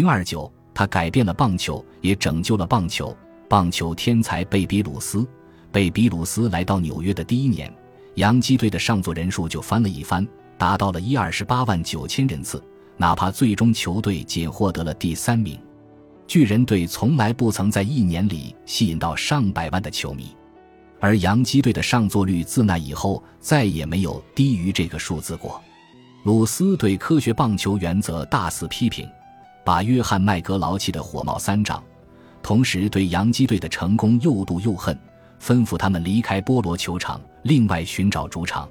029，他改变了棒球，也拯救了棒球。棒球天才贝比鲁斯来到纽约的第一年，洋基队的上座人数就翻了一番，达到了128万9千人次，哪怕最终球队仅获得了第3名。巨人队从来不曾在一年里吸引到上百万的球迷，而洋基队的上座率自那以后再也没有低于这个数字过。鲁斯对科学棒球原则大肆批评，把约翰麦格劳气得火冒三丈，同时对洋基队的成功又妒又恨，吩咐他们离开波罗球场，另外寻找主场。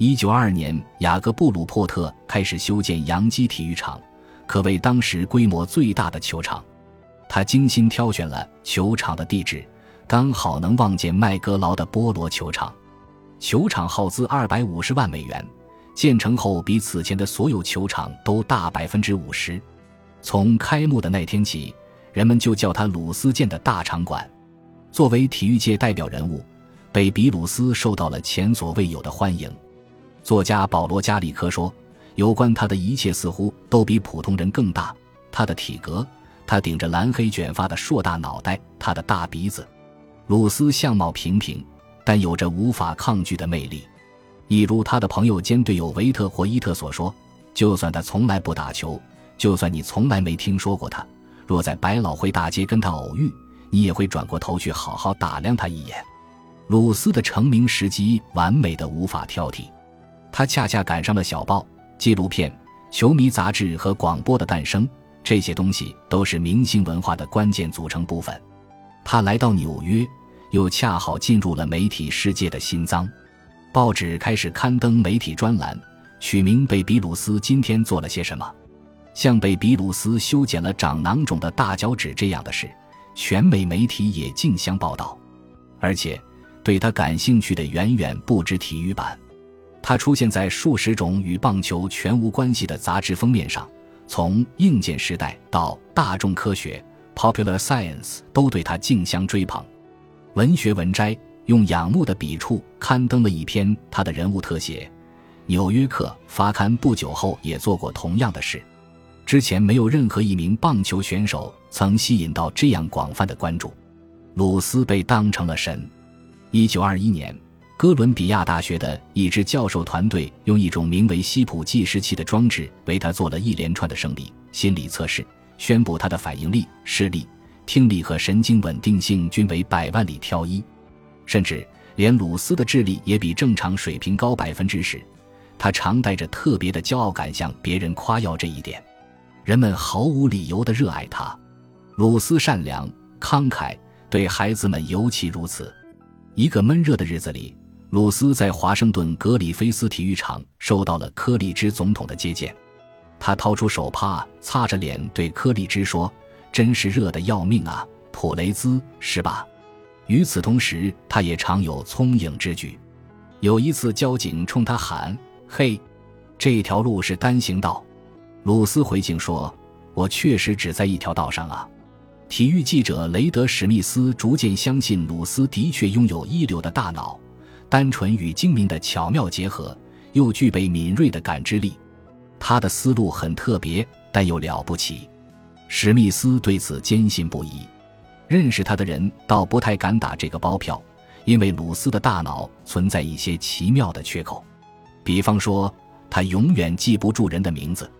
1922年，雅各布鲁珀特开始修建洋基体育场，可谓当时规模最大的球场。他精心挑选了球场的地址，刚好能望见麦格劳的波罗球场。球场耗资250万美元，建成后比此前的所有球场都大 50%。 从开幕的那天起，人们就叫它鲁斯建的大场馆。作为体育界代表人物，贝比鲁斯受到了前所未有的欢迎。作家保罗·加里科说，有关他的一切似乎都比普通人更大，他的体格，他顶着蓝黑卷发的硕大脑袋，他的大鼻子。鲁斯相貌平平，但有着无法抗拒的魅力。一如他的朋友兼队友维特霍伊特所说，就算他从来不打球，就算你从来没听说过他，若在百老汇大街跟他偶遇，你也会转过头去好好打量他一眼。鲁斯的成名时机完美的无法挑剔，他恰恰赶上了小报、纪录片、球迷杂志和广播的诞生，这些东西都是明星文化的关键组成部分。他来到纽约，又恰好进入了媒体世界的心脏。报纸开始刊登媒体专栏，取名贝比鲁斯今天做了些什么，像贝比鲁斯修剪了长囊肿的大脚趾这样的事，全美媒体也竞相报道。而且对他感兴趣的远远不止体育版，他出现在数十种与棒球全无关系的杂志封面上，从硬件时代到大众科学 Popular Science 都对他竞相追捧。文学文摘用仰慕的笔触刊登了一篇他的人物特写，纽约客发刊不久后也做过同样的事。之前没有任何一名棒球选手曾吸引到这样广泛的关注，鲁斯被当成了神。1921年，哥伦比亚大学的一支教授团队用一种名为西普计时器的装置为他做了一连串的生理、心理测试，宣布他的反应力、视力、听力和神经稳定性均为1/100里挑1，甚至连鲁斯的智力也比正常水平高10%。他常带着特别的骄傲感向别人夸耀这一点，人们毫无理由地热爱他。鲁斯善良、慷慨，对孩子们尤其如此。一个闷热的日子里，鲁斯在华盛顿格里菲斯体育场受到了柯立芝总统的接见。他掏出手帕擦着脸，对柯立芝说，真是热得要命啊，普雷兹，是吧？与此同时，他也常有聪颖之举。有一次交警冲他喊，嘿，这条路是单行道。鲁斯回敬说，我确实只在一条道上啊。体育记者雷德史密斯逐渐相信鲁斯的确拥有一流的大脑，单纯与精明的巧妙结合，又具备敏锐的感知力。他的思路很特别，但又了不起。史密斯对此坚信不疑。认识他的人倒不太敢打这个包票，因为鲁斯的大脑存在一些奇妙的缺口。比方说，他永远记不住人的名字。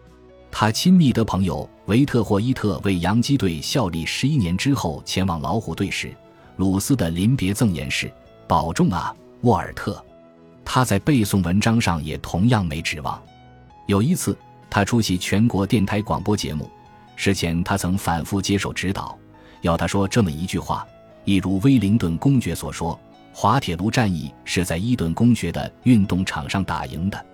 他亲密的朋友维特霍伊特为洋基队效力11年之后前往老虎队时，鲁斯的临别赠言是，保重啊，沃尔特。他在背诵文章上也同样没指望。有一次他出席全国电台广播节目，事前他曾反复接受指导，要他说这么一句话，一如威灵顿公爵所说，滑铁卢战役是在伊顿公爵的运动场上打赢的。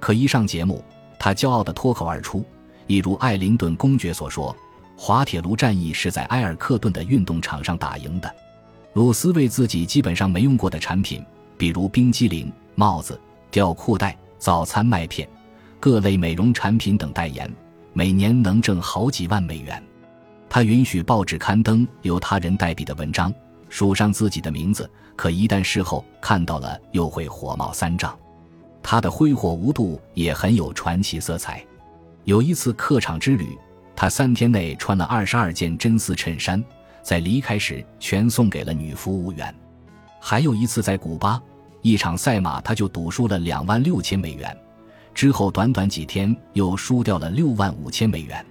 可一上节目，他骄傲地脱口而出，一如艾灵顿公爵所说，滑铁卢战役是在埃尔克顿的运动场上打赢的。鲁斯为自己基本上没用过的产品，比如冰激凌、帽子、吊裤带、早餐麦片、各类美容产品等代言，每年能挣好几万美元。他允许报纸刊登由他人代笔的文章，署上自己的名字，可一旦事后看到了，又会火冒三丈。他的挥霍无度也很有传奇色彩。有一次客场之旅，他3天内穿了22件真丝衬衫，在离开时全送给了女服务员。还有一次在古巴，一场赛马他就赌输了26000美元，之后短短几天又输掉了65000美元。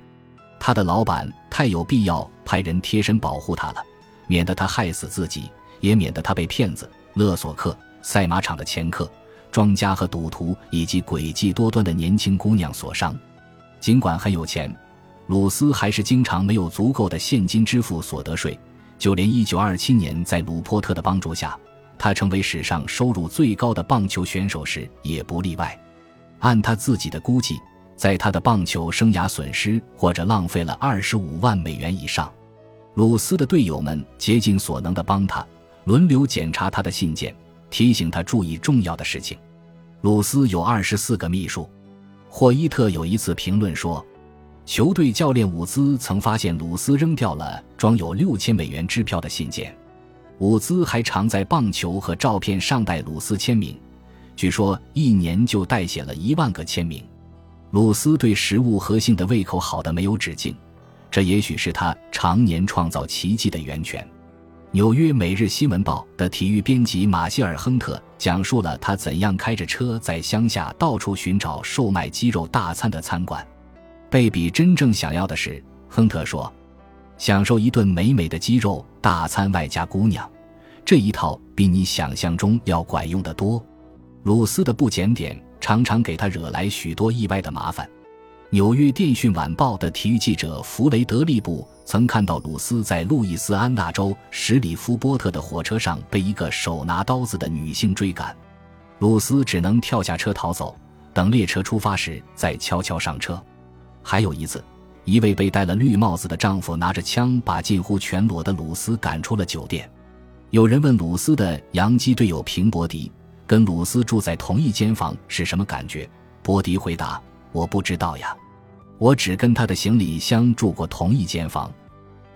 他的老板太有必要派人贴身保护他了，免得他害死自己，也免得他被骗子、勒索客、赛马场的掮客、庄家和赌徒以及诡计多端的年轻姑娘所伤。尽管很有钱，鲁斯还是经常没有足够的现金支付所得税，就连1927年在鲁波特的帮助下，他成为史上收入最高的棒球选手时也不例外。按他自己的估计，在他的棒球生涯损失或者浪费了25万美元以上。鲁斯的队友们竭尽所能地帮他，轮流检查他的信件，提醒他注意重要的事情。鲁斯有24个秘书。霍伊特有一次评论说，球队教练伍兹曾发现鲁斯扔掉了装有6000美元支票的信件。伍兹还常在棒球和照片上代鲁斯签名，据说一年就代写了1万个签名。鲁斯对食物和性的胃口好得没有止境，这也许是他常年创造奇迹的源泉。纽约每日新闻报的体育编辑马歇尔·亨特讲述了他怎样开着车在乡下到处寻找售卖鸡肉大餐的餐馆。贝比真正想要的是，亨特说，享受一顿美美的鸡肉大餐外加姑娘，这一套比你想象中要管用得多。鲁斯的不检点常常给他惹来许多意外的麻烦。纽约电讯晚报的体育记者弗雷德利布曾看到鲁斯在路易斯安那州史里夫波特的火车上被一个手拿刀子的女性追赶，鲁斯只能跳下车逃走，等列车出发时再悄悄上车。还有一次，一位被戴了绿帽子的丈夫拿着枪把近乎全裸的鲁斯赶出了酒店。有人问鲁斯的洋基队友平伯迪跟鲁斯住在同一间房是什么感觉，伯迪回答，我不知道呀，我只跟他的行李箱住过同一间房。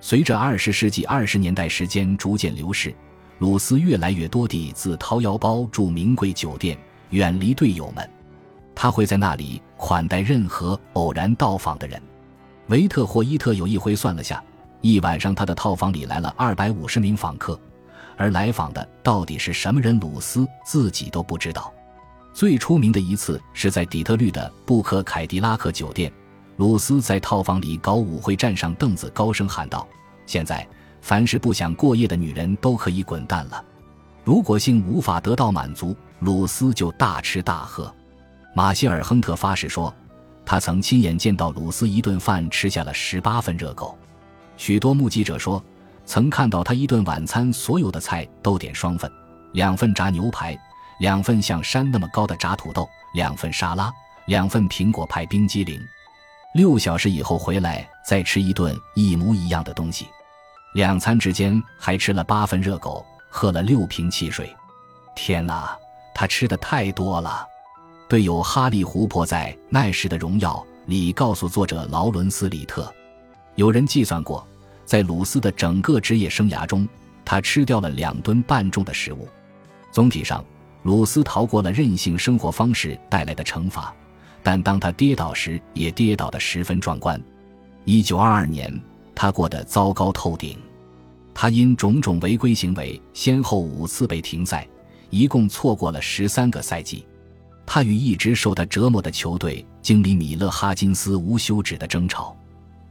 随着20世纪20年代时间逐渐流逝，鲁斯越来越多地自掏腰包住名贵酒店，远离队友们，他会在那里款待任何偶然到访的人。维特霍伊特有一回算了下，一晚上他的套房里来了250名访客，而来访的到底是什么人，鲁斯自己都不知道。最出名的一次是在底特律的布克凯迪拉克酒店，鲁斯在套房里搞舞会，站上凳子高声喊道，现在凡是不想过夜的女人都可以滚蛋了。如果性无法得到满足，鲁斯就大吃大喝。马歇尔·亨特发誓说，他曾亲眼见到鲁斯一顿饭吃下了18份热狗。许多目击者说，曾看到他一顿晚餐所有的菜都点双份，2份炸牛排，2份像山那么高的炸土豆，2份沙拉，2份苹果派冰激凌。6小时以后回来再吃一顿一模一样的东西。2餐之间还吃了8份热狗，喝了6瓶汽水。天哪，他吃得太多了。队友哈利·胡珀在《奈什的荣耀》里告诉作者劳伦斯·里特，有人计算过，在鲁斯的整个职业生涯中，他吃掉了2吨半重的食物。总体上，鲁斯逃过了任性生活方式带来的惩罚，但当他跌倒时也跌倒得十分壮观。1922年他过得糟糕透顶，他因种种违规行为先后5次被停赛，一共错过了13个赛季。他与一直受他折磨的球队经理米勒哈金斯无休止的争吵。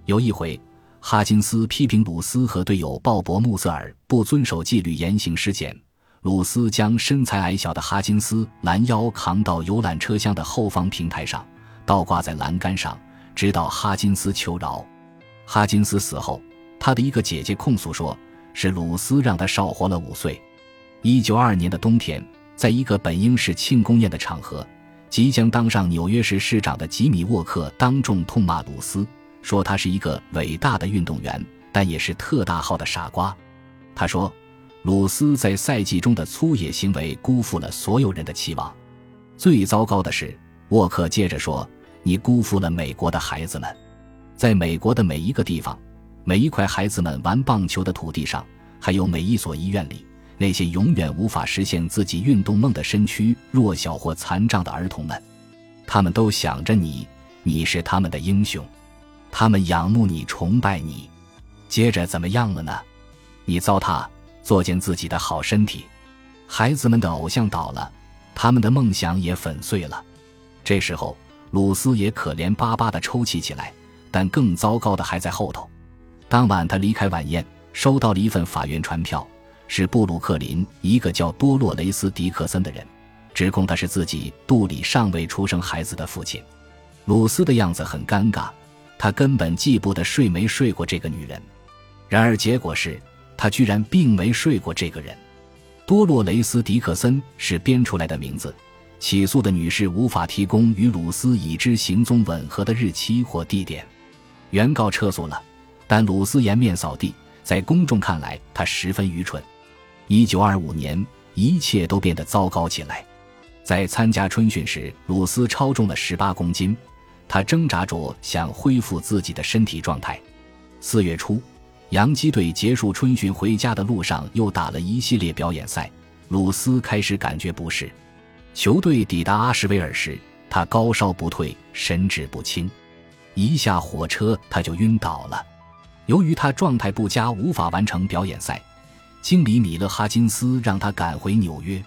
有一回，哈金斯批评鲁斯和队友鲍勃·穆瑟尔不遵守纪律，言行失检。鲁斯将身材矮小的哈金斯拦腰扛到游览车厢的后方平台上，倒挂在栏杆上，直到哈金斯求饶。哈金斯死后，他的一个姐姐控诉说，是鲁斯让他少活了5岁。1922年的冬天，在一个本应是庆功宴的场合，即将当上纽约市市长的吉米·沃克当众痛骂鲁斯，说他是一个伟大的运动员，但也是特大号的傻瓜。他说，鲁斯在赛季中的粗野行为辜负了所有人的期望。最糟糕的是，沃克接着说，你辜负了美国的孩子们。在美国的每一个地方，每一块孩子们玩棒球的土地上，还有每一所医院里，那些永远无法实现自己运动梦的身躯弱小或残障的儿童们，他们都想着你，你是他们的英雄。他们仰慕你崇拜你。接着怎么样了呢？你糟蹋作践自己的好身体，孩子们的偶像倒了，他们的梦想也粉碎了。这时候鲁斯也可怜巴巴地抽泣起来，但更糟糕的还在后头。当晚他离开晚宴，收到了一份法院传票，是布鲁克林一个叫多洛雷斯·迪克森的人指控他是自己肚里尚未出生孩子的父亲。鲁斯的样子很尴尬，他根本记不得睡没睡过这个女人。然而结果是他居然并没睡过这个人。多洛雷斯·迪克森是编出来的名字，起诉的女士无法提供与鲁斯已知行踪吻合的日期或地点。原告撤诉了，但鲁斯颜面扫地，在公众看来他十分愚蠢。1925年一切都变得糟糕起来。在参加春训时，鲁斯超重了18公斤，他挣扎着想恢复自己的身体状态。4月初，洋基队结束春训回家的路上又打了一系列表演赛，鲁斯开始感觉不适。球队抵达阿什维尔时，他高烧不退，神志不清，一下火车他就晕倒了。由于他状态不佳，无法完成表演赛，经理米勒·哈金斯让他赶回纽约。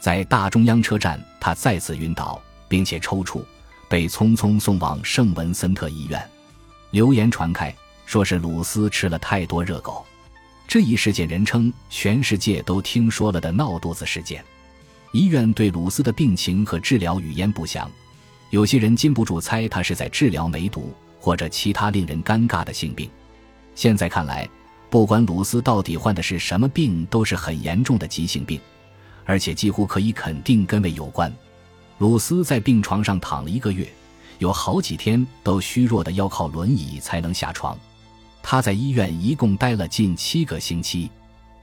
在大中央车站，他再次晕倒并且抽搐，被匆匆送往圣文森特医院。流言传开，说是鲁斯吃了太多热狗。这一事件人称全世界都听说了的闹肚子事件。医院对鲁斯的病情和治疗语焉不详，有些人禁不住猜他是在治疗梅毒或者其他令人尴尬的性病。现在看来，不管鲁斯到底患的是什么病，都是很严重的急性病，而且几乎可以肯定跟胃有关。鲁斯在病床上躺了1个月，有好几天都虚弱的要靠轮椅才能下床。他在医院一共待了近7个星期。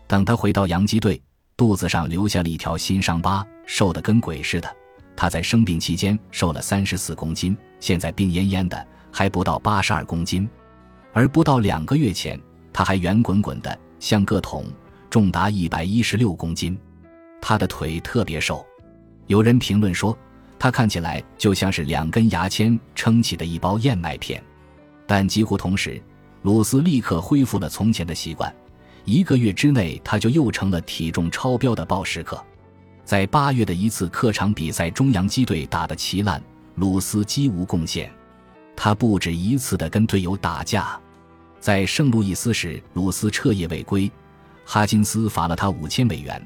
等他回到洋基队，肚子上留下了一条新伤疤，瘦得跟鬼似的。他在生病期间瘦了34公斤，现在病恹恹的，还不到82公斤。而不到2个月前，他还圆滚滚的，像个桶，重达116公斤。他的腿特别瘦，有人评论说，他看起来就像是2根牙签撑起的一包燕麦片。但几乎同时，鲁斯立刻恢复了从前的习惯。1个月之内，他就又成了体重超标的暴食客。在8月的一次客场比赛中，洋基队打得奇烂，鲁斯几无贡献。他不止一次地跟队友打架。在圣路易斯时，鲁斯彻夜未归，哈金斯罚了他$5000，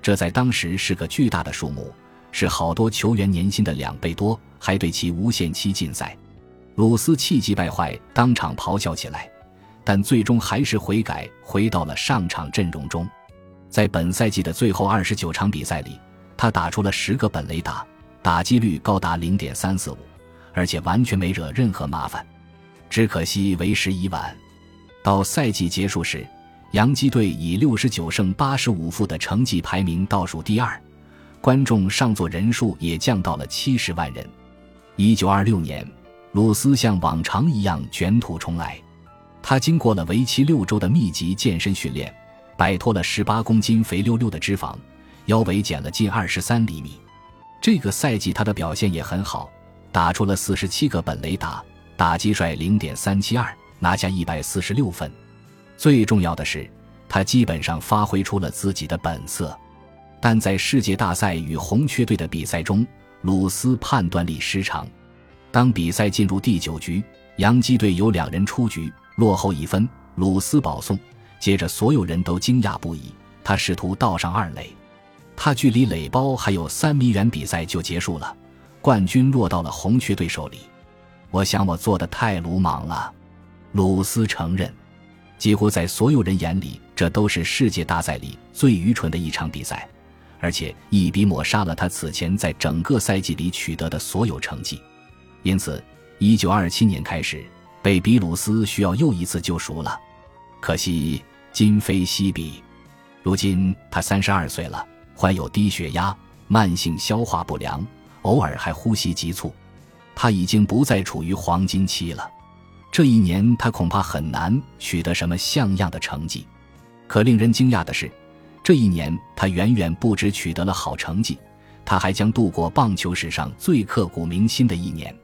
这在当时是个巨大的数目，是好多球员年薪的2倍多，还对其无限期禁赛。鲁斯气急败坏，当场咆哮起来，但最终还是悔改，回到了上场阵容中。在本赛季的最后29场比赛里，他打出了10个本垒打，打击率高达 0.345， 而且完全没惹任何麻烦。只可惜为时已晚。到赛季结束时，洋基队以69胜85负的成绩排名倒数第2，观众上座人数也降到了70万人。1926年，鲁斯像往常一样卷土重来。他经过了为期6周的密集健身训练，摆脱了18公斤肥溜溜的脂肪，腰围减了近23厘米。这个赛季他的表现也很好，打出了47个本垒打，打击率 0.372， 拿下146分。最重要的是，他基本上发挥出了自己的本色。但在世界大赛与红雀队的比赛中，鲁斯判断力失常。当比赛进入第9局，洋基队有2人出局，落后1分，鲁斯保送，接着所有人都惊讶不已。他试图倒上2垒，他距离垒包还有3米远，比赛就结束了，冠军落到了红雀队手里。我想我做得太鲁莽了，鲁斯承认。几乎在所有人眼里，这都是世界大赛里最愚蠢的一场比赛，而且一笔抹杀了他此前在整个赛季里取得的所有成绩。因此1927年开始，贝比鲁斯需要又一次救赎了，可惜今非昔比。如今他32岁了，患有低血压、慢性消化不良，偶尔还呼吸急促。他已经不再处于黄金期了，这一年他恐怕很难取得什么像样的成绩。可令人惊讶的是，这一年他远远不止取得了好成绩，他还将度过棒球史上最刻骨铭心的一年。